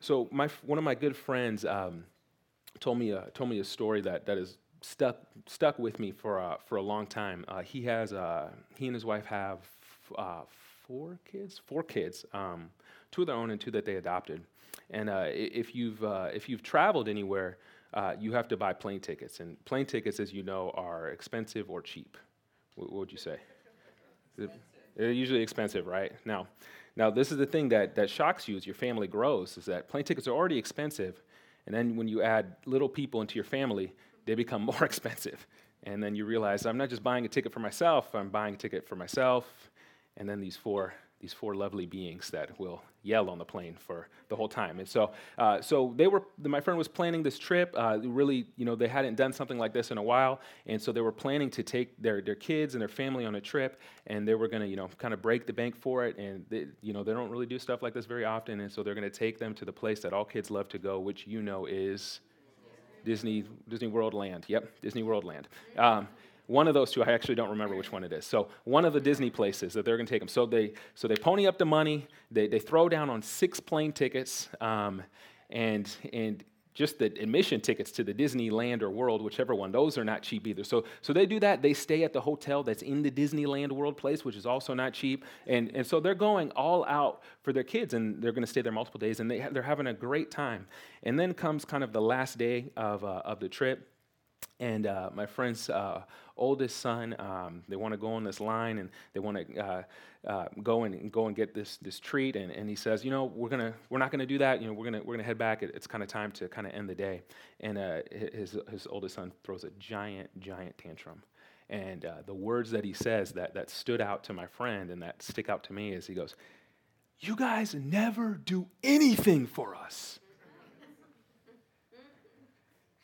So one of my good friends told me a story that is stuck with me for a long time. He and his wife have four kids, two of their own and two that they adopted. And if you've traveled anywhere, you have to buy plane tickets, and plane tickets, as you know, are expensive or cheap. What would you say? They're usually expensive, right? Now this is the thing that shocks you as your family grows, is that plane tickets are already expensive, and then when you add little people into your family, they become more expensive. And then you realize, I'm not just buying a ticket for myself, I'm buying a ticket for myself, and then these four lovely beings that will yell on the plane for the whole time. And so they were. My friend was planning this trip. Really, they hadn't done something like this in a while, and so they were planning to take their kids and their family on a trip, and they were going to, kind of break the bank for it. And they don't really do stuff like this very often, and so they're going to take them to the place that all kids love to go, which is Disney World Land. Yep, Disney World Land. One of those two, I actually don't remember which one it is. So one of the Disney places that they're going to take them. So they pony up the money. They throw down on 6 plane tickets, and just the admission tickets to the Disneyland or World, whichever one. Those are not cheap either. So they do that. They stay at the hotel that's in the Disneyland World place, which is also not cheap. And so they're going all out for their kids, and they're going to stay there multiple days, and they're having a great time. And then comes kind of the last day of the trip. And my friend's oldest son, they want to go on this line, and they want to go and get this treat. And he says, we're not gonna do that. We're gonna head back. It's kind of time to kind of end the day. And his oldest son throws a giant tantrum. And the words that he says that stood out to my friend and that stick out to me is he goes, "You guys never do anything for us."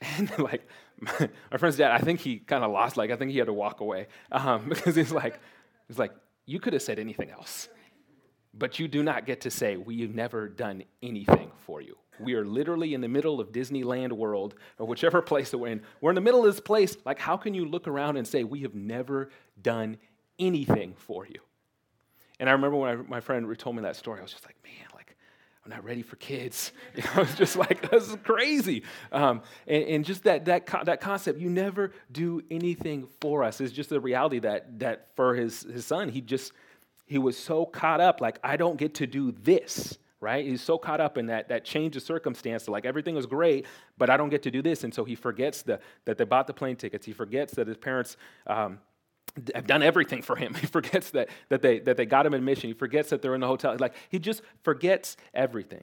And like, my friend's dad, I think he kind of lost. Like, I think he had to walk away because he's like, you could have said anything else, but you do not get to say we've never done anything for you. We are literally in the middle of Disneyland World or whichever place that we're in. We're in the middle of this place. Like, how can you look around and say we have never done anything for you? And I remember when my friend told me that story, I was just like, man, I'm not ready for kids. It's just like, this is crazy. And just that concept, you never do anything for us, is just the reality that for his son, he was so caught up, like, I don't get to do this, right? He's so caught up in that change of circumstance, like everything was great, but I don't get to do this. And so he forgets that they bought the plane tickets. He forgets that his parents have done everything for him. He forgets that they got him admission. He forgets that they're in the hotel. Like, he just forgets everything.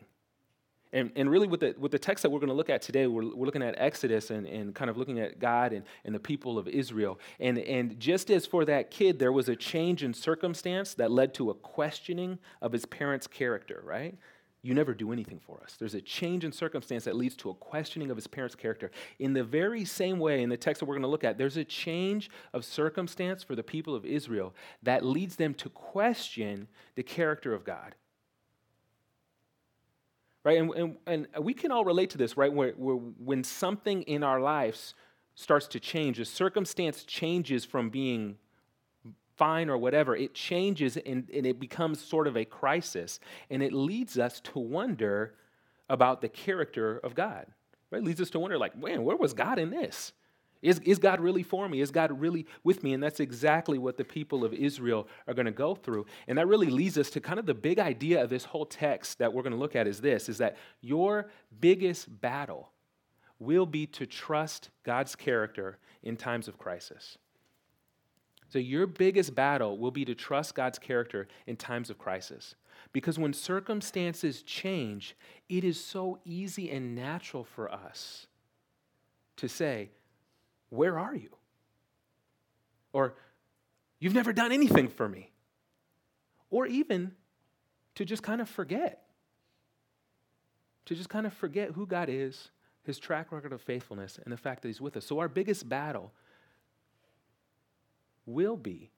And really with the text that we're going to look at today, we're looking at Exodus and kind of looking at God and the people of Israel. And just as for that kid, there was a change in circumstance that led to a questioning of his parents' character, right? You never do anything for us. There's a change in circumstance that leads to a questioning of his parents' character. In the very same way, in the text that we're going to look at, there's a change of circumstance for the people of Israel that leads them to question the character of God. Right? And we can all relate to this, right? When something in our lives starts to change, a circumstance changes from being fine or whatever, it changes and it becomes sort of a crisis, and it leads us to wonder about the character of God. Right? It leads us to wonder, like, man, where was God in this? Is God really for me? Is God really with me? And that's exactly what the people of Israel are going to go through. And that really leads us to kind of the big idea of this whole text that we're going to look at is this, is that your biggest battle will be to trust God's character in times of crisis. So your biggest battle will be to trust God's character in times of crisis. Because when circumstances change, it is so easy and natural for us to say, "Where are you?" Or, "You've never done anything for me." Or even to just kind of forget. To just kind of forget who God is, his track record of faithfulness, and the fact that he's with us. So our biggest battle will be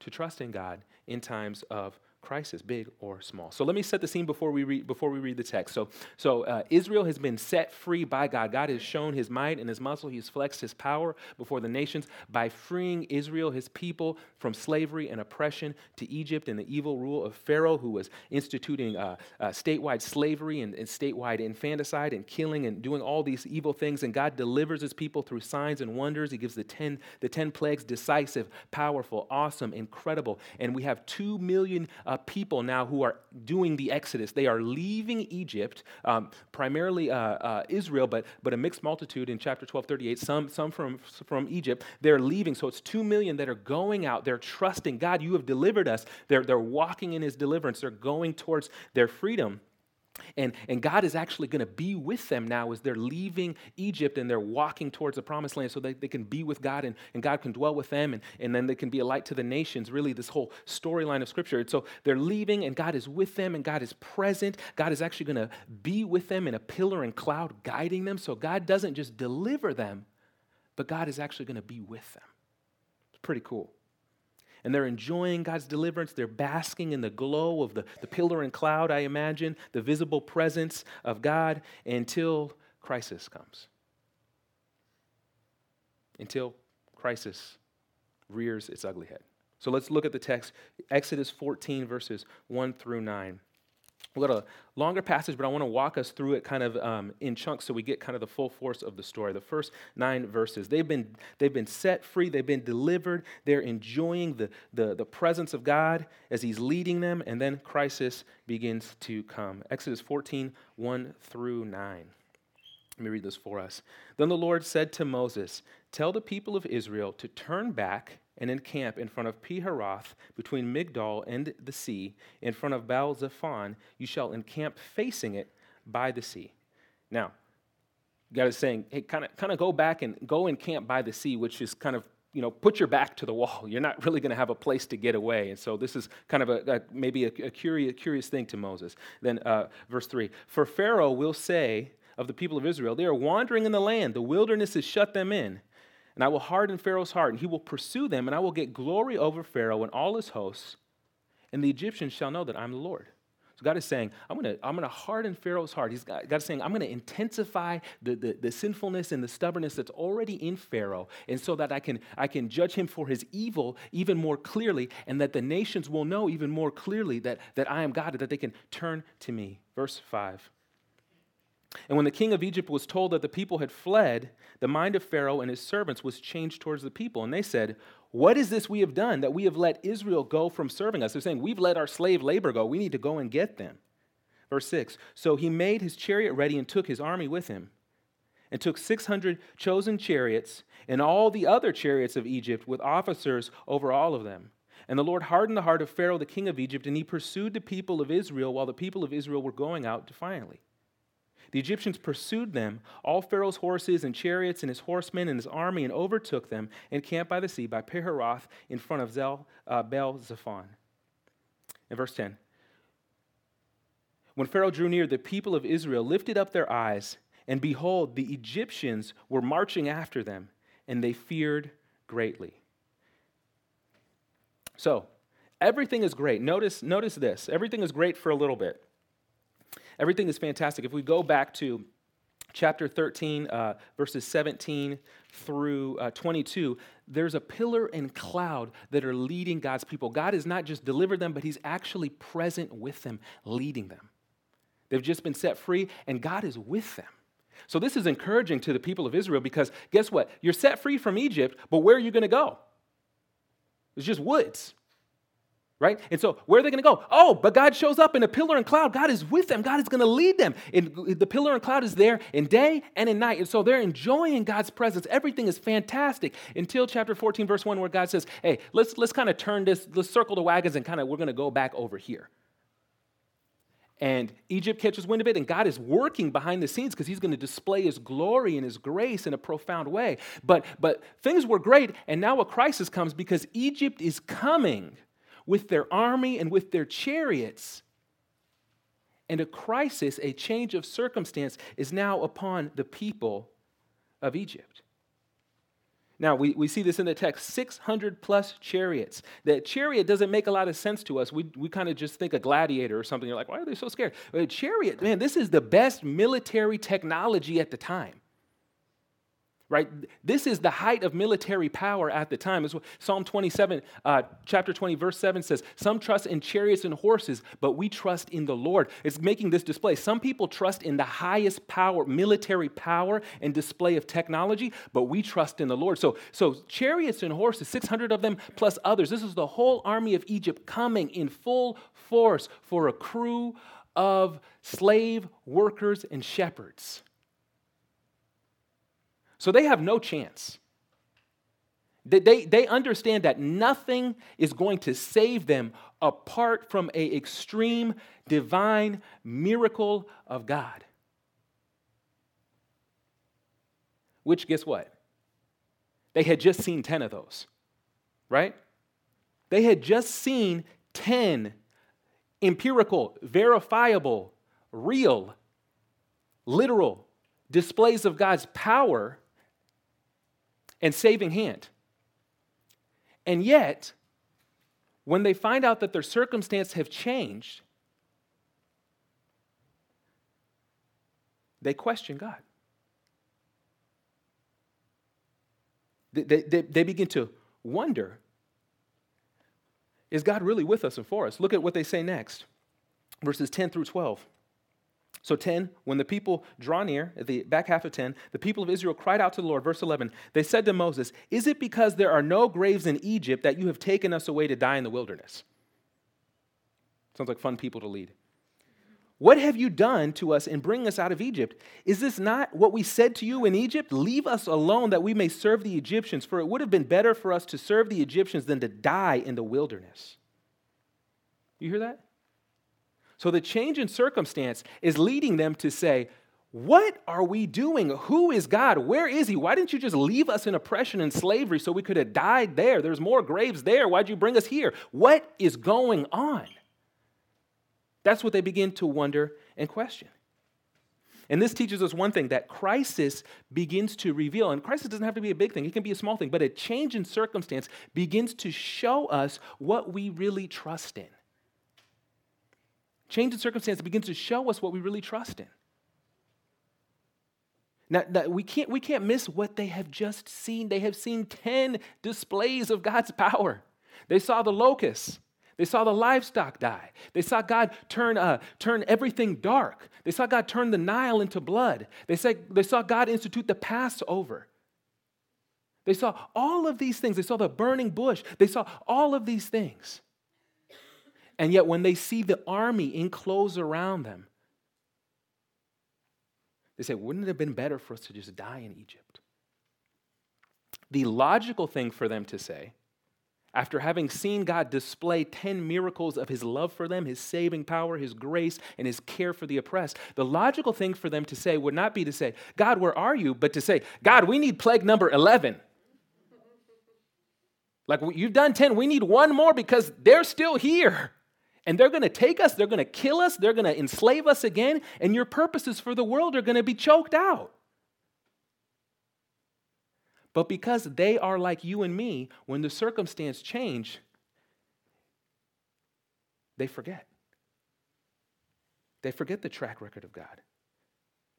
to trust in God in times of crisis, big or small. So let me set the scene before we read the text. So Israel has been set free by God. God has shown his might and his muscle. He's flexed his power before the nations by freeing Israel, his people, from slavery and oppression to Egypt and the evil rule of Pharaoh, who was instituting statewide slavery and statewide infanticide and killing and doing all these evil things. And God delivers his people through signs and wonders. He gives the ten plagues, decisive, powerful, awesome, incredible. And we have 2 million people now who are doing the Exodus. They are leaving Egypt, primarily Israel, but a mixed multitude in chapter 12:38. Some from Egypt. They're leaving, so it's 2 million that are going out. They're trusting God. You have delivered us. They're walking in His deliverance. They're going towards their freedom. And God is actually going to be with them now as they're leaving Egypt and they're walking towards the promised land, so they can be with God and God can dwell with them and then they can be a light to the nations, really this whole storyline of Scripture. And so they're leaving and God is with them and God is present. God is actually going to be with them in a pillar and cloud guiding them. So God doesn't just deliver them, but God is actually going to be with them. It's pretty cool. And they're enjoying God's deliverance. They're basking in the glow of the pillar and cloud, I imagine, the visible presence of God until crisis rears its ugly head. So let's look at the text, Exodus 14, verses 1 through 9. We've got a longer passage, but I want to walk us through it kind of in chunks so we get kind of the full force of the story. The first 9 verses, they've been set free, they've been delivered, they're enjoying the presence of God as He's leading them, and then crisis begins to come. Exodus 14, 1 through 9. Let me read this for us. Then the Lord said to Moses, "Tell the people of Israel to turn back and encamp in front of Piharoth, between Migdal and the sea, in front of Baal-zephon. You shall encamp facing it by the sea." Now, God is saying, hey, kind of go back and go encamp by the sea, which is kind of, you know, put your back to the wall. You're not really going to have a place to get away. And so this is kind of a curious thing to Moses. Then verse 3, "For Pharaoh will say of the people of Israel, they are wandering in the land, the wilderness has shut them in. And I will harden Pharaoh's heart, and he will pursue them, and I will get glory over Pharaoh and all his hosts, and the Egyptians shall know that I'm the Lord." So God is saying, I'm going to harden Pharaoh's heart. God is saying, I'm going to intensify the sinfulness and the stubbornness that's already in Pharaoh, and so that I can judge him for his evil even more clearly, and that the nations will know even more clearly that I am God, that they can turn to me. Verse 5. "And when the king of Egypt was told that the people had fled, the mind of Pharaoh and his servants was changed towards the people. And they said, 'What is this we have done, that we have let Israel go from serving us?'" They're saying, we've let our slave labor go. We need to go and get them. Verse 6, "So he made his chariot ready and took his army with him, and took 600 chosen chariots and all the other chariots of Egypt with officers over all of them. And the Lord hardened the heart of Pharaoh, the king of Egypt, and he pursued the people of Israel while the people of Israel were going out defiantly. The Egyptians pursued them, all Pharaoh's horses and chariots and his horsemen and his army, and overtook them, and camped by the sea by Piharoth in front of Baal-zephon. And verse 10, "When Pharaoh drew near, the people of Israel lifted up their eyes, and behold, the Egyptians were marching after them, and they feared greatly." So, everything is great. Notice this. Everything is great for a little bit. Everything is fantastic. If we go back to chapter 13, verses 17 through 22, there's a pillar and cloud that are leading God's people. God has not just delivered them, but He's actually present with them, leading them. They've just been set free, and God is with them. So this is encouraging to the people of Israel, because guess what? You're set free from Egypt, but where are you going to go? It's just woods. Right? And so where are they going to go? Oh, but God shows up in a pillar and cloud. God is with them. God is going to lead them. And the pillar and cloud is there in day and in night. And so they're enjoying God's presence. Everything is fantastic until chapter 14, verse 1, where God says, hey, let's kind of turn this, let's circle the wagons and kind of, we're going to go back over here. And Egypt catches wind of it, and God is working behind the scenes because He's going to display His glory and His grace in a profound way. But things were great, and now a crisis comes because Egypt is coming with their army and with their chariots. And a crisis, a change of circumstance, is now upon the people of Egypt. Now, we see this in the text, 600 plus chariots. That chariot doesn't make a lot of sense to us. We kind of just think a gladiator or something. You're like, why are they so scared? But a chariot, man, this is the best military technology at the time. Right? This is the height of military power at the time. It's what Psalm 27, chapter 20, verse 7 says, some trust in chariots and horses, but we trust in the Lord. It's making this display. Some people trust in the highest power, military power and display of technology, but we trust in the Lord. So chariots and horses, 600 of them plus others. This is the whole army of Egypt coming in full force for a crew of slave workers and shepherds. So they have no chance. They understand that nothing is going to save them apart from an extreme divine miracle of God. Which, guess what? They had just seen 10 of those, right? They had just seen 10 empirical, verifiable, real, literal displays of God's power and saving hand. And yet, when they find out that their circumstance have changed, they question God. They begin to wonder, is God really with us and for us? Look at what they say next, verses 10 through 12. So 10, when the people draw near, at the back half of 10, the people of Israel cried out to the Lord. Verse 11, they said to Moses, is it because there are no graves in Egypt that you have taken us away to die in the wilderness? Sounds like fun people to lead. What have you done to us in bringing us out of Egypt? Is this not what we said to you in Egypt? Leave us alone that we may serve the Egyptians, for it would have been better for us to serve the Egyptians than to die in the wilderness. You hear that? So the change in circumstance is leading them to say, what are we doing? Who is God? Where is he? Why didn't you just leave us in oppression and slavery so we could have died there? There's more graves there. Why'd you bring us here? What is going on? That's what they begin to wonder and question. And this teaches us one thing, that crisis begins to reveal. And crisis doesn't have to be a big thing. It can be a small thing. But a change in circumstance begins to show us what we really trust in. Change in circumstance begins to show us what we really trust in. Now we can't miss what they have just seen. They have seen 10 displays of God's power. They saw the locusts. They saw the livestock die. They saw God turn everything dark. They saw God turn the Nile into blood. They saw God institute the Passover. They saw all of these things. They saw the burning bush. They saw all of these things. And yet when they see the army enclosed around them, they say, wouldn't it have been better for us to just die in Egypt? The logical thing for them to say, after having seen God display 10 miracles of his love for them, his saving power, his grace, and his care for the oppressed, the logical thing for them to say would not be to say, God, where are you? But to say, God, we need plague number 11. Like, you've done 10, we need one more because they're still here. And they're going to take us, they're going to kill us, they're going to enslave us again, and your purposes for the world are going to be choked out. But because they are like you and me, when the circumstance change, they forget. They forget the track record of God.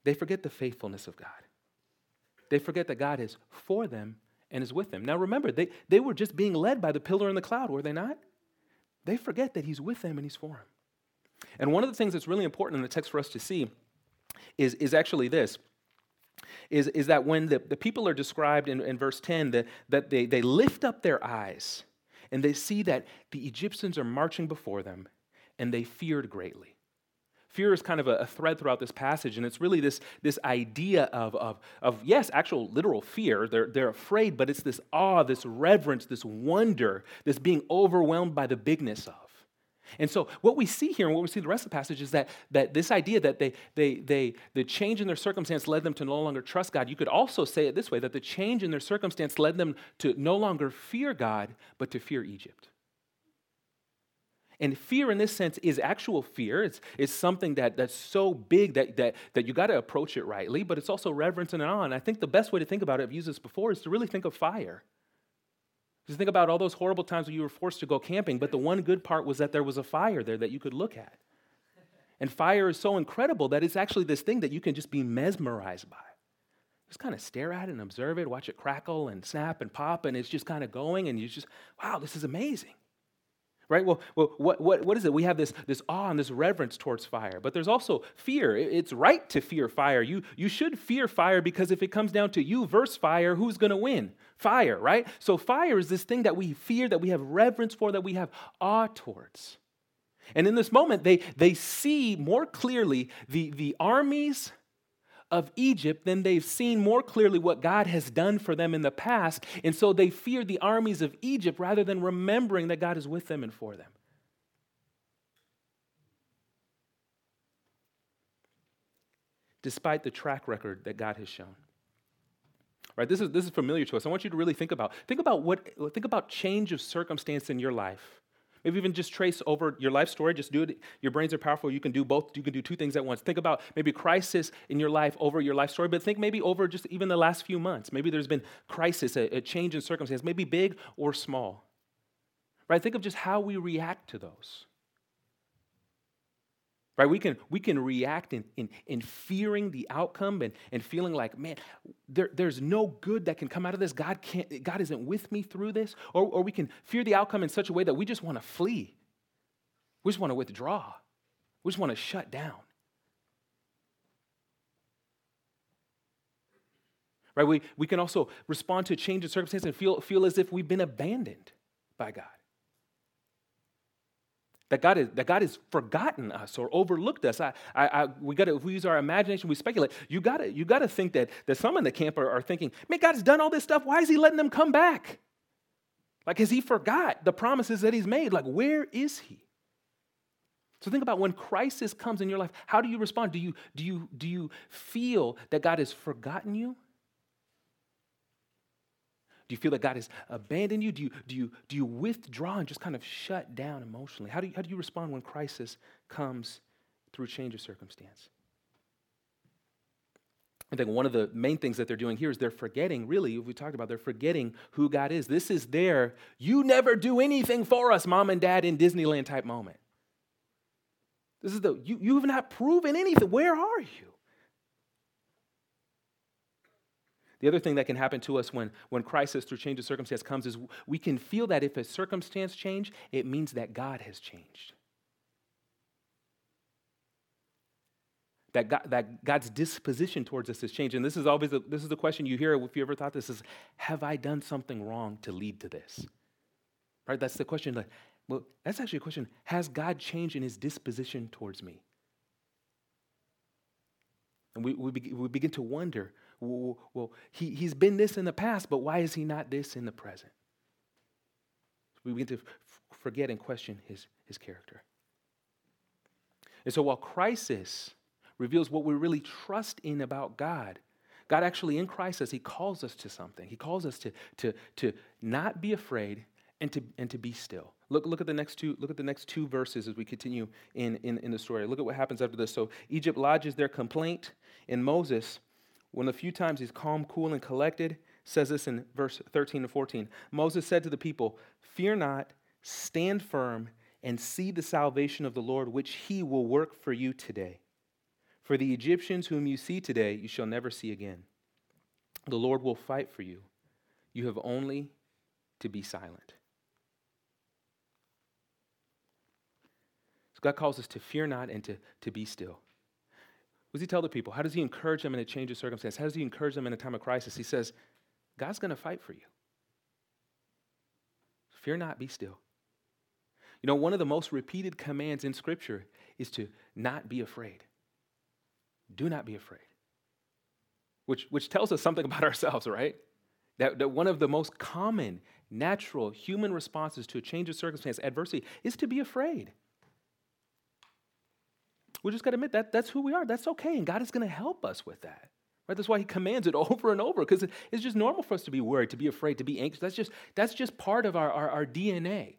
They forget the faithfulness of God. They forget that God is for them and is with them. Now remember, they were just being led by the pillar and the cloud, were they not? They forget that he's with them and he's for them. And one of the things that's really important in the text for us to see is actually this, is that when the people are described in verse 10, that they lift up their eyes and they see that the Egyptians are marching before them and they feared greatly. Fear is kind of a thread throughout this passage, and it's really this idea of yes, actual literal fear. They're afraid, but it's this awe, this reverence, this wonder, this being overwhelmed by the bigness of. And so what we see here and what we see the rest of the passage is that this idea that the change in their circumstance led them to no longer trust God. You could also say it this way, that the change in their circumstance led them to no longer fear God, but to fear Egypt. And fear in this sense is actual fear. It's something that's so big that you got to approach it rightly, but it's also reverence and awe. And I think the best way to think about it, I've used this before, is to really think of fire. Just think about all those horrible times when you were forced to go camping, but the one good part was that there was a fire there that you could look at. And fire is so incredible that it's actually this thing that you can just be mesmerized by. Just kind of stare at it and observe it, watch it crackle and snap and pop, and it's just kind of going, and you just, wow, this is amazing. Right? Well, what is it? We have this awe and this reverence towards fire, but there's also fear. It's right to fear fire. You should fear fire, because if it comes down to you versus fire, who's going to win? Fire, right? So fire is this thing that we fear, that we have reverence for, that we have awe towards. And in this moment, they see more clearly the armies of Egypt than they've seen more clearly what God has done for them in the past. And so they fear the armies of Egypt rather than remembering that God is with them and for them. Despite the track record that God has shown. Right? This is familiar to us. I want you to really think about change of circumstance in your life. Maybe even just trace over your life story. Just do it. Your brains are powerful. You can do both. You can do two things at once. Think about maybe crisis in your life over your life story, but think maybe over just even the last few months. Maybe there's been crisis, a change in circumstance, maybe big or small. Right? Think of just how we react to those. Right? We can react in fearing the outcome and feeling like, man, there's no good that can come out of this. God isn't with me through this. Or we can fear the outcome in such a way that we just want to flee. We just want to withdraw. We just want to shut down. Right? We can also respond to a change in circumstance and feel as if we've been abandoned by God. That God has forgotten us or overlooked us. If we use our imagination, we speculate. You gotta think that some in the camp are thinking, man, God's done all this stuff. Why is he letting them come back? Like, has he forgot the promises that he's made? Like, where is he? So think about when crisis comes in your life, how do you respond? Do you feel that God has forgotten you? Do you feel that God has abandoned you? Do you withdraw and just kind of shut down emotionally? How do you respond when crisis comes through change of circumstance? I think one of the main things that they're doing here is they're forgetting, really, we talked about, they're forgetting who God is. This is their, you never do anything for us, mom and dad in Disneyland type moment. This is the, you have not proven anything. Where are you? The other thing that can happen to us when crisis through change of circumstance comes is we can feel that if a circumstance changes, it means that God has changed. That God's disposition towards us has changed. And this is always the question you hear if you ever thought this is, have I done something wrong to lead to this? Right? That's the question. Well, that's actually a question. Has God changed in his disposition towards me? And we begin to wonder, well, he's been this in the past, but why is he not this in the present? We begin to forget and question his character. And so while crisis reveals what we really trust in about God, God actually in crisis, he calls us to something. He calls us to not be afraid and to be still. Look at the next two verses as we continue in the story. Look at what happens after this. So Egypt lodges their complaint in Moses. One of the few times he's calm, cool, and collected, says this in verse 13 to 14. Moses said to the people, "Fear not, stand firm, and see the salvation of the Lord, which he will work for you today. For the Egyptians whom you see today, you shall never see again. The Lord will fight for you. You have only to be silent." So God calls us to fear not and to be still. What does he tell the people? How does he encourage them in a change of circumstance? How does he encourage them in a time of crisis? He says, God's going to fight for you. Fear not, be still. You know, one of the most repeated commands in Scripture is to not be afraid. Do not be afraid. Which tells us something about ourselves, right? That one of the most common, natural human responses to a change of circumstance, adversity, is to be afraid. We just got to admit that that's who we are. That's okay, and God is going to help us with that. Right? That's why he commands it over and over, because it's just normal for us to be worried, to be afraid, to be anxious. That's just part of our DNA.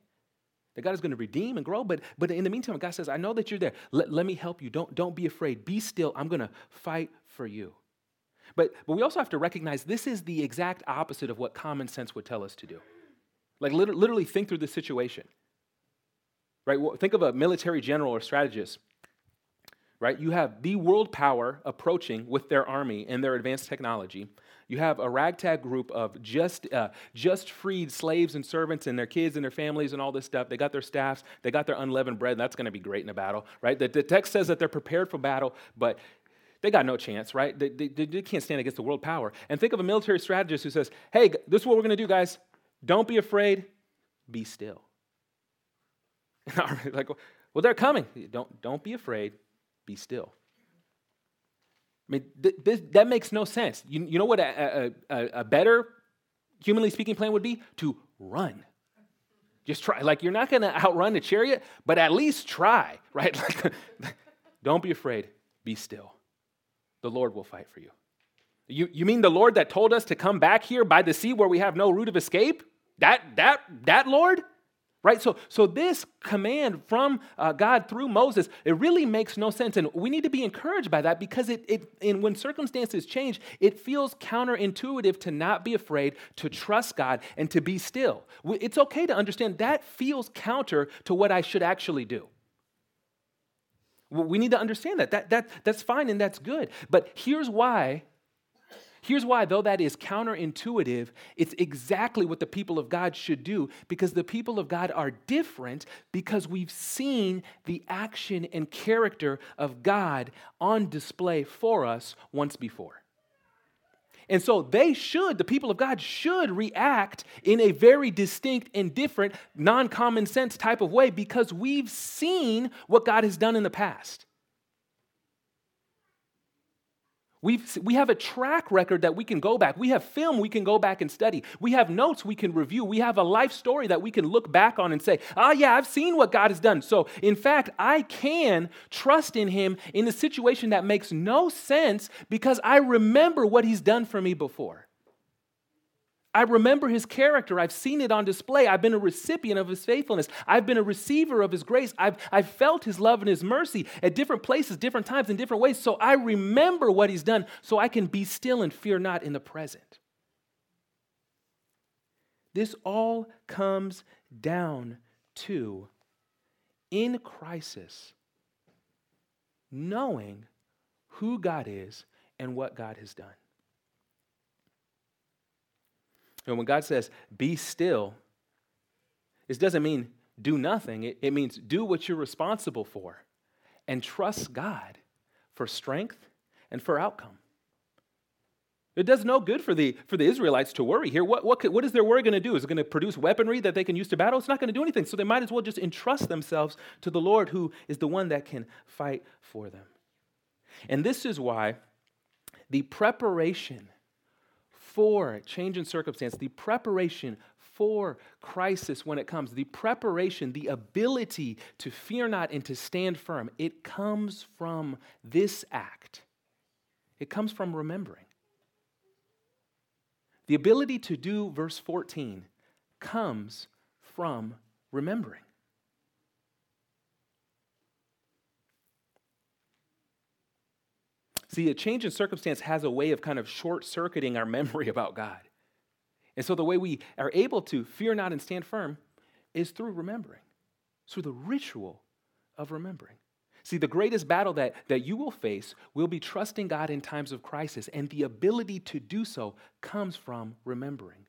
that God is going to redeem and grow. But in the meantime, God says, I know that you're there. Let me help you. Don't be afraid. Be still. I'm going to fight for you. But we also have to recognize this is the exact opposite of what common sense would tell us to do. Like literally think through the situation, right? Think of a military general or strategist, right? You have the world power approaching with their army and their advanced technology. You have a ragtag group of just freed slaves and servants and their kids and their families and all this stuff. They got their staffs. They got their unleavened bread. That's going to be great in a battle, right? The text says that they're prepared for battle, but they got no chance, right? They can't stand against the world power. And think of a military strategist who says, hey, this is what we're going to do, guys. Don't be afraid. Be still. Like, well, they're coming. Don't be afraid. Be still. I mean, that makes no sense. You know what a better, humanly speaking, plan would be? To run. Just try. Like, you're not going to outrun the chariot, but at least try, right? Like, don't be afraid. Be still. The Lord will fight for you. You mean the Lord that told us to come back here by the sea where we have no route of escape? That Lord? Right? So this command from God through Moses, it really makes no sense. And we need to be encouraged by that because and when circumstances change, it feels counterintuitive to not be afraid, to trust God, and to be still. It's okay to understand that feels counter to what I should actually do. We need to understand that's fine and that's good. But here's why, though that is counterintuitive, it's exactly what the people of God should do, because the people of God are different because we've seen the action and character of God on display for us once before. And so the people of God should react in a very distinct and different, non-common sense type of way because we've seen what God has done in the past. We have a track record that we can go back. We have film we can go back and study. We have notes we can review. We have a life story that we can look back on and say, yeah, I've seen what God has done. So, in fact, I can trust in him in a situation that makes no sense because I remember what he's done for me before. I remember his character. I've seen it on display. I've been a recipient of his faithfulness. I've been a receiver of his grace. I've felt his love and his mercy at different places, different times, in different ways. So I remember what he's done so I can be still and fear not in the present. This all comes down to, in crisis, knowing who God is and what God has done. And when God says, be still, this doesn't mean do nothing. It means do what you're responsible for and trust God for strength and for outcome. It does no good for the Israelites to worry here. What is their worry going to do? Is it going to produce weaponry that they can use to battle? It's not going to do anything. So they might as well just entrust themselves to the Lord, who is the one that can fight for them. And this is why the preparation for change in circumstance, the preparation for crisis when it comes, the preparation, the ability to fear not and to stand firm, it comes from this act. It comes from remembering. The ability to do, verse 14, comes from remembering. See, a change in circumstance has a way of kind of short-circuiting our memory about God. And so the way we are able to fear not and stand firm is through remembering, through the ritual of remembering. See, the greatest battle that you will face will be trusting God in times of crisis, and the ability to do so comes from remembering,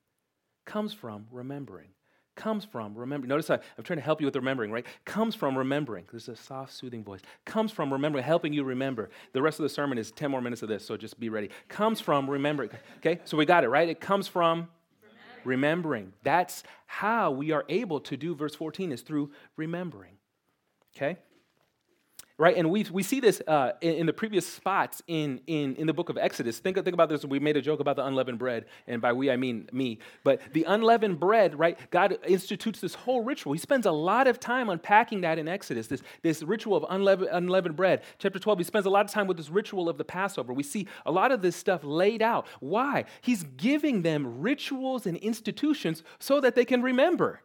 comes from remembering, comes from remembering. Notice I'm trying to help you with remembering, right? Comes from remembering. This is a soft, soothing voice. Comes from remembering, helping you remember. The rest of the sermon is 10 more minutes of this, so just be ready. Comes from remembering. Okay, so we got it, right? It comes from remembering. That's how we are able to do verse 14, is through remembering. Okay? Right, and we see this in the previous spots in the book of Exodus. Think about this. We made a joke about the unleavened bread, and by we I mean me. But the unleavened bread, right? God institutes this whole ritual. He spends a lot of time unpacking that in Exodus. This ritual of unleavened bread, chapter 12. He spends a lot of time with this ritual of the Passover. We see a lot of this stuff laid out. Why? He's giving them rituals and institutions so that they can remember.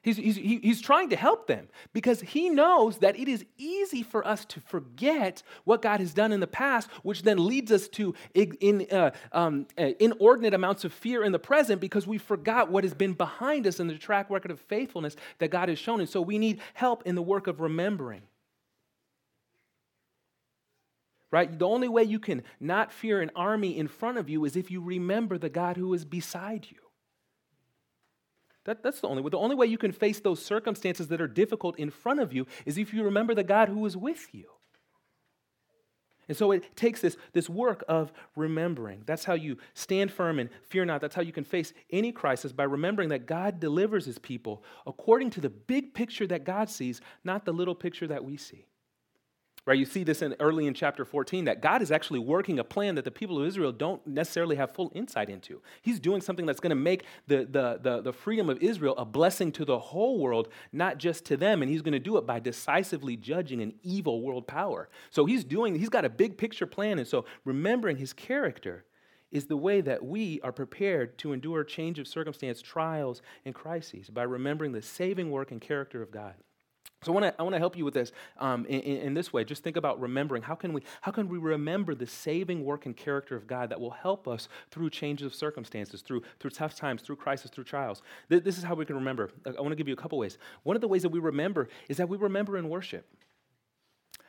He's trying to help them because he knows that it is easy for us to forget what God has done in the past, which then leads us to inordinate amounts of fear in the present because we forgot what has been behind us and the track record of faithfulness that God has shown. And so we need help in the work of remembering. Right? The only way you can not fear an army in front of you is if you remember the God who is beside you. That's the only way. The only way you can face those circumstances that are difficult in front of you is if you remember the God who is with you. And so it takes this work of remembering. That's how you stand firm and fear not. That's how you can face any crisis, by remembering that God delivers his people according to the big picture that God sees, not the little picture that we see. Right? You see this early in chapter 14, that God is actually working a plan that the people of Israel don't necessarily have full insight into. He's doing something that's going to make the freedom of Israel a blessing to the whole world, not just to them. And he's going to do it by decisively judging an evil world power. So he's got a big picture plan. And so remembering his character is the way that we are prepared to endure change of circumstance, trials, and crises, by remembering the saving work and character of God. So I want to help you with this in this way. Just think about remembering. How can we remember the saving work and character of God that will help us through changes of circumstances, through tough times, through crisis, through trials? This is how we can remember. I want to give you a couple ways. One of the ways that we remember is that we remember in worship.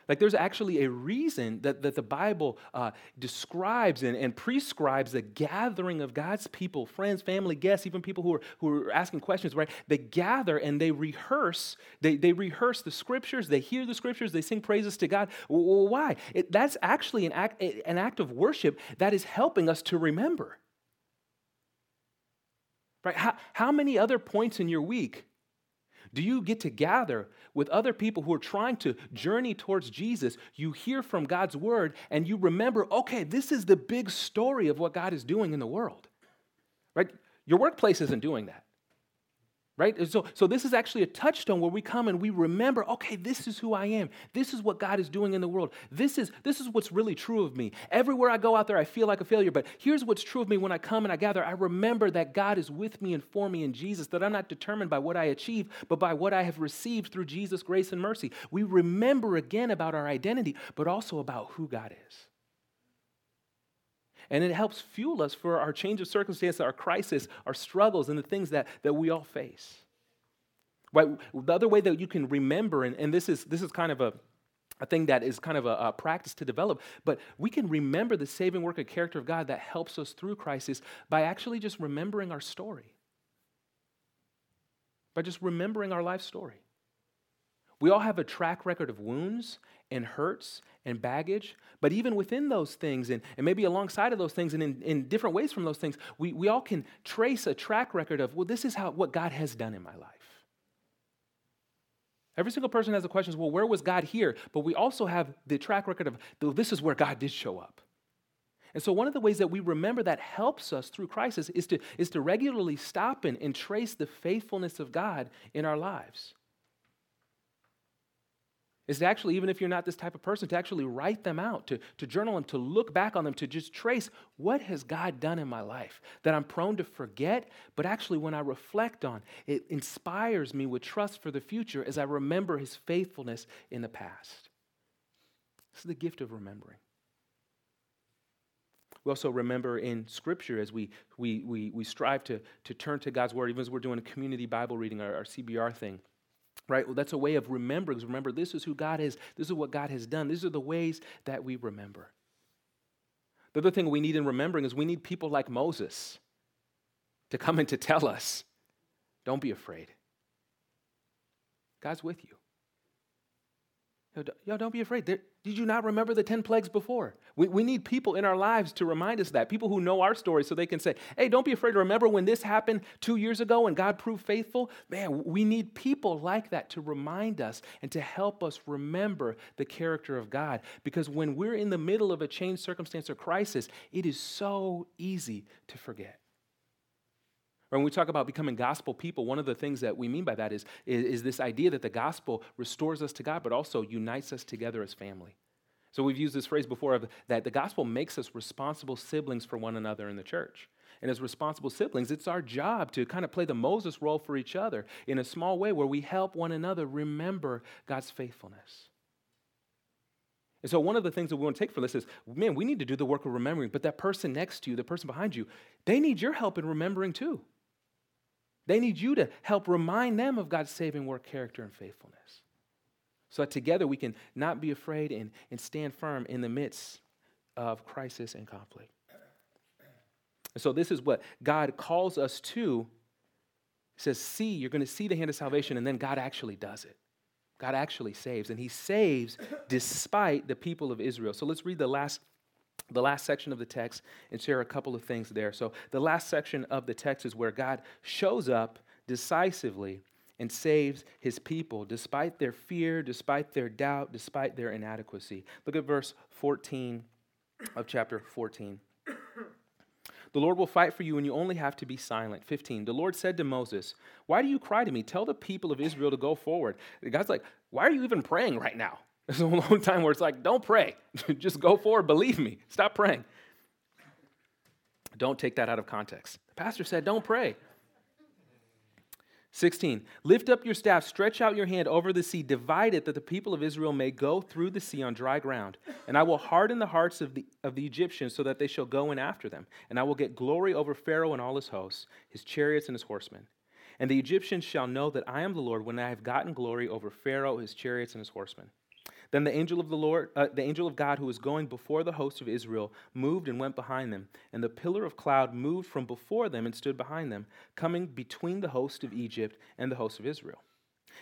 Like, there's actually a reason that the Bible describes and prescribes the gathering of God's people, friends, family, guests, even people who are asking questions, right? They gather and they rehearse. They rehearse the scriptures. They hear the scriptures. They sing praises to God. Well, why? That's actually an act of worship that is helping us to remember. Right? How many other points in your week do you get to gather with other people who are trying to journey towards Jesus? You hear from God's word and you remember, okay, this is the big story of what God is doing in the world, right? Your workplace isn't doing that, right? So this is actually a touchstone where we come and we remember, okay, this is who I am. This is what God is doing in the world. This is what's really true of me. Everywhere I go out there, I feel like a failure, but here's what's true of me when I come and I gather. I remember that God is with me and for me in Jesus, that I'm not determined by what I achieve, but by what I have received through Jesus' grace and mercy. We remember again about our identity, but also about who God is. And it helps fuel us for our change of circumstance, our crisis, our struggles, and the things that we all face. Right? The other way that you can remember, and this is kind of a thing that is kind of a practice to develop, but we can remember the saving work and character of God that helps us through crisis by actually just remembering our story. By just remembering our life story. We all have a track record of wounds and hurts and baggage, but even within those things and maybe alongside of those things and in different ways from those things, we all can trace a track record of, well, this is what God has done in my life. Every single person has the question, well, where was God here? But we also have the track record of, this is where God did show up. And so one of the ways that we remember that helps us through crisis is to regularly stop and trace the faithfulness of God in our lives. Is to actually, even if you're not this type of person, to actually write them out, to journal them, to look back on them, to just trace, what has God done in my life that I'm prone to forget, but actually when I reflect on, it inspires me with trust for the future as I remember his faithfulness in the past. This is the gift of remembering. We also remember in Scripture as we strive to turn to God's Word, even as we're doing a community Bible reading, our CBR thing. Right? Well, that's a way of remembering. Because remember, this is who God is. This is what God has done. These are the ways that we remember. The other thing we need in remembering is we need people like Moses to come and to tell us, don't be afraid. God's with you. Yo, don't be afraid. Did you not remember the 10 plagues before? We need people in our lives to remind us of that. People who know our story so they can say, hey, don't be afraid to remember when this happened 2 years ago and God proved faithful. Man, we need people like that to remind us and to help us remember the character of God. Because when we're in the middle of a changed circumstance or crisis, it is so easy to forget. When we talk about becoming gospel people, one of the things that we mean by that is this idea that the gospel restores us to God, but also unites us together as family. So we've used this phrase before of that the gospel makes us responsible siblings for one another in the church. and as responsible siblings, it's our job to kind of play the Moses role for each other in a small way where we help one another remember God's faithfulness. And so one of the things that we want to take from this is, man, we need to do the work of remembering, but that person next to you, the person behind you, they need your help in remembering too. They need you to help remind them of God's saving work, character, and faithfulness, so that together we can not be afraid and stand firm in the midst of crisis and conflict. And so this is what God calls us to. He says, see, you're going to see the hand of salvation, and then God actually does it. God actually saves, and he saves despite the people of Israel. So let's read the last section of the text and share a couple of things there. So the last section of the text is where God shows up decisively and saves his people despite their fear, despite their doubt, despite their inadequacy. Look at verse 14 of chapter 14. The Lord will fight for you, and you only have to be silent. 15, the Lord said to Moses, why do you cry to me? Tell the people of Israel to go forward. God's like, why are you even praying right now? There's a long time where it's like, don't pray. Just go forward. Believe me. Stop praying. Don't take that out of context. The pastor said, don't pray. 16, lift up your staff, stretch out your hand over the sea, divide it that the people of Israel may go through the sea on dry ground. And I will harden the hearts of the Egyptians so that they shall go in after them. And I will get glory over Pharaoh and all his hosts, his chariots and his horsemen. And the Egyptians shall know that I am the Lord when I have gotten glory over Pharaoh, his chariots and his horsemen. Then the angel of God who was going before the host of Israel moved and went behind them, and the pillar of cloud moved from before them and stood behind them, coming between the host of Egypt and the host of Israel.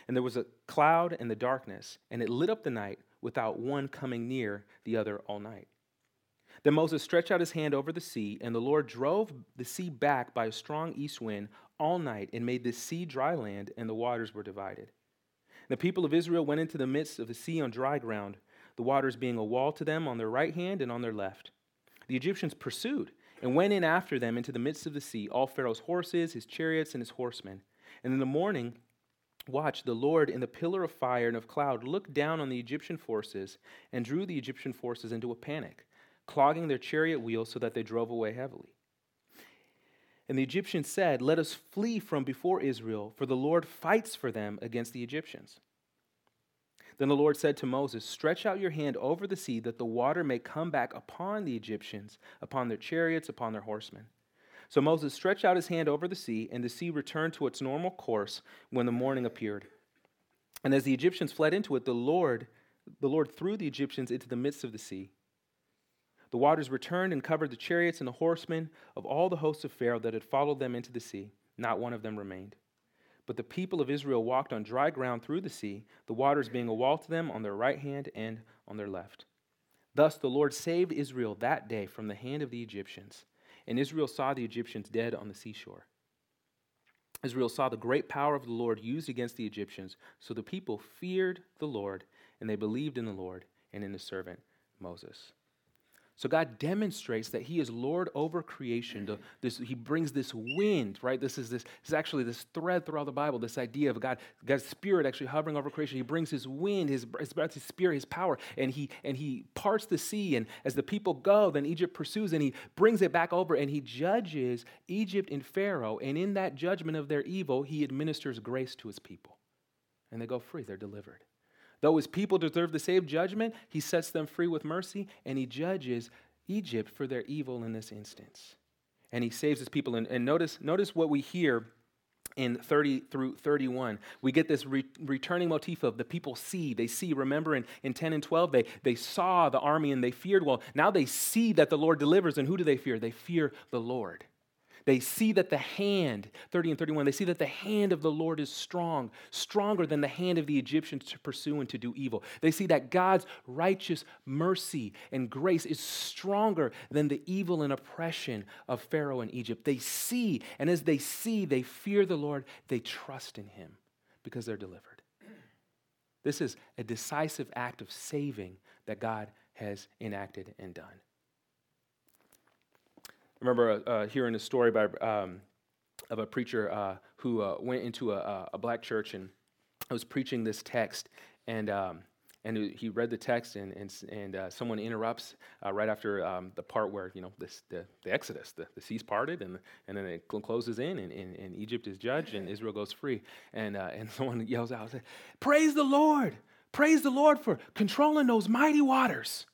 And there was a cloud and the darkness, and it lit up the night without one coming near the other all night. Then Moses stretched out his hand over the sea, and the Lord drove the sea back by a strong east wind all night and made the sea dry land, and the waters were divided. The people of Israel went into the midst of the sea on dry ground, the waters being a wall to them on their right hand and on their left. The Egyptians pursued and went in after them into the midst of the sea, all Pharaoh's horses, his chariots, and his horsemen. And in the morning watch, the Lord in the pillar of fire and of cloud looked down on the Egyptian forces and drew the Egyptian forces into a panic, clogging their chariot wheels so that they drove away heavily. And the Egyptians said, let us flee from before Israel, for the Lord fights for them against the Egyptians. Then the Lord said to Moses, stretch out your hand over the sea, that the water may come back upon the Egyptians, upon their chariots, upon their horsemen. So Moses stretched out his hand over the sea, and the sea returned to its normal course when the morning appeared. And as the Egyptians fled into it, the Lord threw the Egyptians into the midst of the sea. The waters returned and covered the chariots and the horsemen of all the hosts of Pharaoh that had followed them into the sea. Not one of them remained. But the people of Israel walked on dry ground through the sea, the waters being a wall to them on their right hand and on their left. Thus the Lord saved Israel that day from the hand of the Egyptians, and Israel saw the Egyptians dead on the seashore. Israel saw the great power of the Lord used against the Egyptians, so the people feared the Lord, and they believed in the Lord and in his servant Moses. So God demonstrates that he is Lord over creation. He brings this wind, right? This is actually this thread throughout the Bible, this idea of God's spirit actually hovering over creation. He brings his wind, his breath, his spirit, his power, and he parts the sea. And as the people go, then Egypt pursues, and he brings it back over, and he judges Egypt and Pharaoh. And in that judgment of their evil, he administers grace to his people. And they go free, they're delivered. Though his people deserve the same judgment, he sets them free with mercy, and he judges Egypt for their evil in this instance. And he saves his people. And notice what we hear in 30 through 31. We get this returning motif of the people see. They see. Remember in 10 and 12, they saw the army and they feared. Well, now they see that the Lord delivers. And who do they fear? They fear the Lord. They see that the hand, 30 and 31, they see that the hand of the Lord is strong, stronger than the hand of the Egyptians to pursue and to do evil. They see that God's righteous mercy and grace is stronger than the evil and oppression of Pharaoh and Egypt. They see, and as they see, they fear the Lord. They trust in him because they're delivered. This is a decisive act of saving that God has enacted and done. I remember hearing a story of a preacher who went into a black church and was preaching this text, and and he read the text, and someone interrupts right after the part where, you know, the Exodus, the seas parted, and then it closes in, and Egypt is judged, and Israel goes free, and someone yells out, "Praise the Lord! Praise the Lord for controlling those mighty waters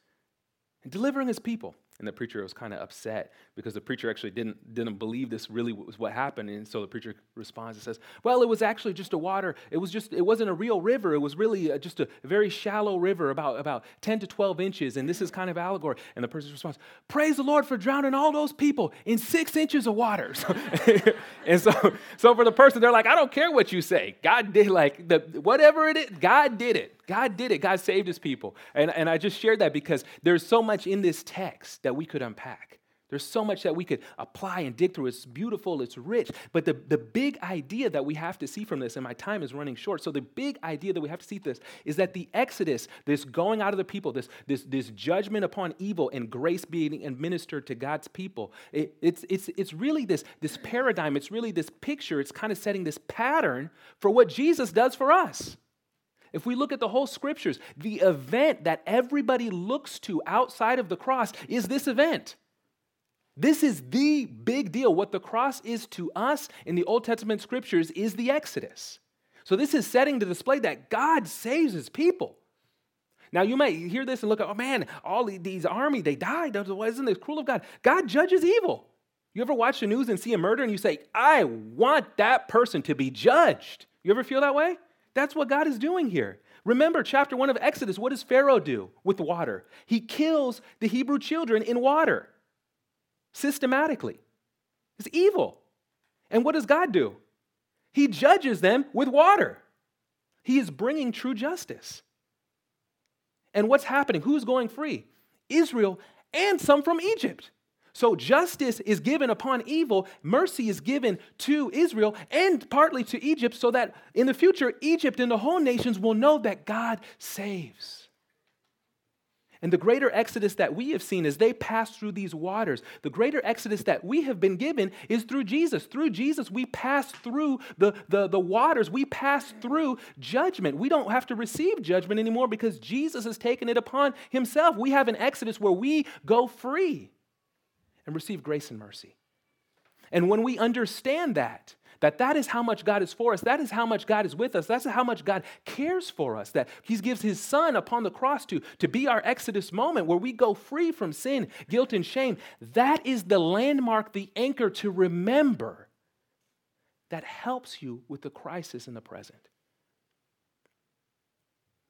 and delivering his people." And the preacher was kind of upset because the preacher actually didn't believe this really was what happened. And so the preacher responds and says, "Well, it was actually just a water. It wasn't a real river. It was really just a very shallow river, about 10 to 12 inches. And this is kind of allegory." And the person responds, "Praise the Lord for drowning all those people in 6 inches of water." So for the person, they're like, "I don't care what you say. God did whatever it is. God did it. God did it. God saved his people." And I just shared that because there's so much in this text that we could unpack. There's so much that we could apply and dig through. It's beautiful, it's rich. But the big idea that we have to see from this, and my time is running short, so the big idea that we have to see this is that the Exodus, this going out of the people, this judgment upon evil and grace being administered to God's people, it's really this paradigm, it's really this picture, it's kind of setting this pattern for what Jesus does for us. If we look at the whole scriptures, the event that everybody looks to outside of the cross is this event. This is the big deal. What the cross is to us in the Old Testament scriptures is the Exodus. So this is setting the display that God saves his people. Now you might hear this and look at, "Oh man, all these army, they died. Isn't this cruel of God?" God judges evil. You ever watch the news and see a murder and you say, "I want that person to be judged"? You ever feel that way? That's what God is doing here. Remember chapter 1 of Exodus, what does Pharaoh do with water? He kills the Hebrew children in water, systematically. It's evil. And what does God do? He judges them with water. He is bringing true justice. And what's happening? Who's going free? Israel and some from Egypt. So justice is given upon evil, mercy is given to Israel and partly to Egypt, so that in the future, Egypt and the whole nations will know that God saves. And the greater exodus that we have seen as they pass through these waters, the greater exodus that we have been given is through Jesus. Through Jesus, we pass through the waters. We pass through judgment. We don't have to receive judgment anymore because Jesus has taken it upon himself. We have an exodus where we go free and receive grace and mercy. And when we understand that is how much God is for us, that is how much God is with us, that's how much God cares for us, that he gives his son upon the cross to be our exodus moment where we go free from sin, guilt, and shame, that is the landmark, the anchor to remember that helps you with the crisis in the present.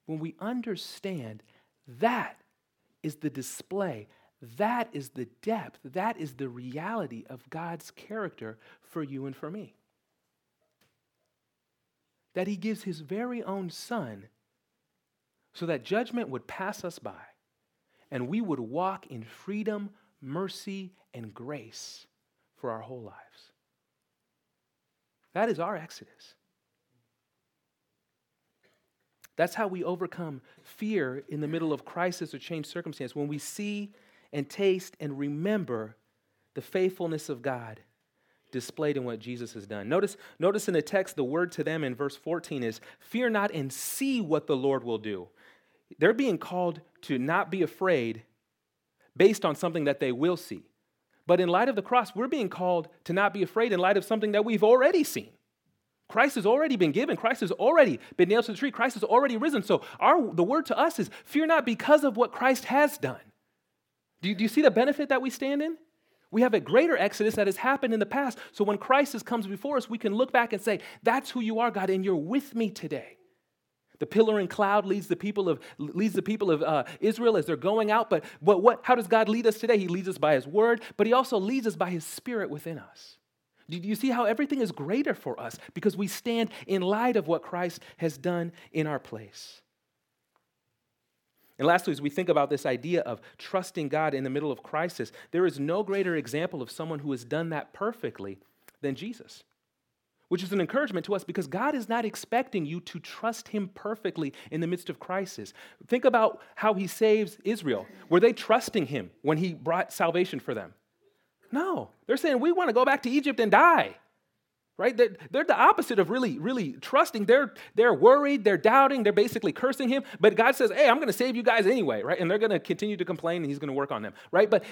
When we understand that is the display, that is the depth, that is the reality of God's character for you and for me. That he gives his very own son so that judgment would pass us by and we would walk in freedom, mercy, and grace for our whole lives. That is our Exodus. That's how we overcome fear in the middle of crisis or changed circumstance, when we see and taste and remember the faithfulness of God displayed in what Jesus has done. Notice in the text, the word to them in verse 14 is, "Fear not and see what the Lord will do." They're being called to not be afraid based on something that they will see. But in light of the cross, we're being called to not be afraid in light of something that we've already seen. Christ has already been given. Christ has already been nailed to the tree. Christ has already risen. So the word to us is, fear not because of what Christ has done. Do you see the benefit that we stand in? We have a greater exodus that has happened in the past. So when Christ comes before us, we can look back and say, that's who you are, God, and you're with me today. The pillar and cloud leads the people of Israel as they're going out. But how does God lead us today? He leads us by his word, but he also leads us by his spirit within us. Do you see how everything is greater for us? Because we stand in light of what Christ has done in our place. And lastly, as we think about this idea of trusting God in the middle of crisis, there is no greater example of someone who has done that perfectly than Jesus, which is an encouragement to us because God is not expecting you to trust him perfectly in the midst of crisis. Think about how he saves Israel. Were they trusting him when he brought salvation for them? No. They're saying, we want to go back to Egypt and die. Right? They're the opposite of really trusting. They're worried. They're doubting. They're basically cursing him. But God says, hey, I'm going to save you guys anyway, right? And they're going to continue to complain, and he's going to work on them, right? But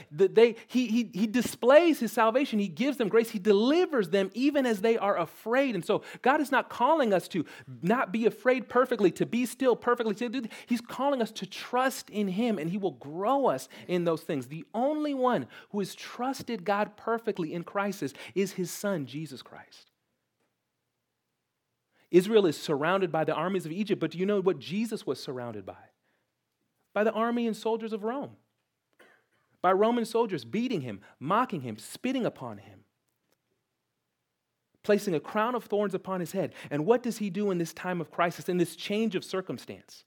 he displays his salvation. He gives them grace. He delivers them even as they are afraid. And so God is not calling us to not be afraid perfectly, to be still perfectly. He's calling us to trust in him, and he will grow us in those things. The only one who has trusted God perfectly in crisis is his son, Jesus Christ. Israel is surrounded by the armies of Egypt, but do you know what Jesus was surrounded by? By the army and soldiers of Rome. By Roman soldiers beating him, mocking him, spitting upon him, placing a crown of thorns upon his head. And what does he do in this time of crisis, in this change of circumstance?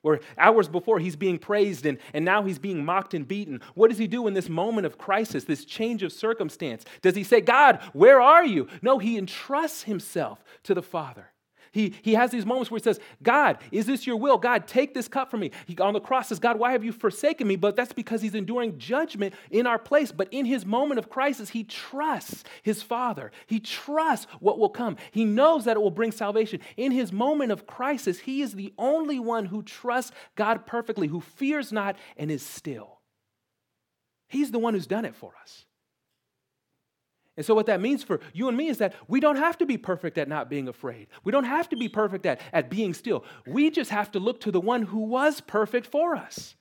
Where hours before he's being praised and now he's being mocked and beaten. What does he do in this moment of crisis, this change of circumstance? Does he say, God, where are you? No, he entrusts himself to the Father. He has these moments where he says, God, is this your will? God, take this cup from me. He on the cross says, God, why have you forsaken me? But that's because he's enduring judgment in our place. But in his moment of crisis, he trusts his Father. He trusts what will come. He knows that it will bring salvation. In his moment of crisis, he is the only one who trusts God perfectly, who fears not and is still. He's the one who's done it for us. And so what that means for you and me is that we don't have to be perfect at not being afraid. We don't have to be perfect at being still. We just have to look to the one who was perfect for us.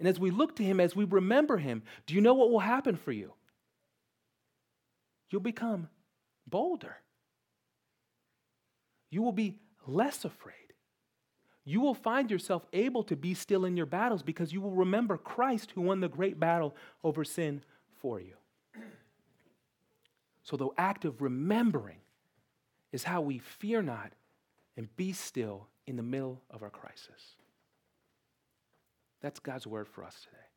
And as we look to him, as we remember him, do you know what will happen for you? You'll become bolder. You will be less afraid. You will find yourself able to be still in your battles because you will remember Christ who won the great battle over sin for you. So the act of remembering is how we fear not and be still in the middle of our crisis. That's God's word for us today.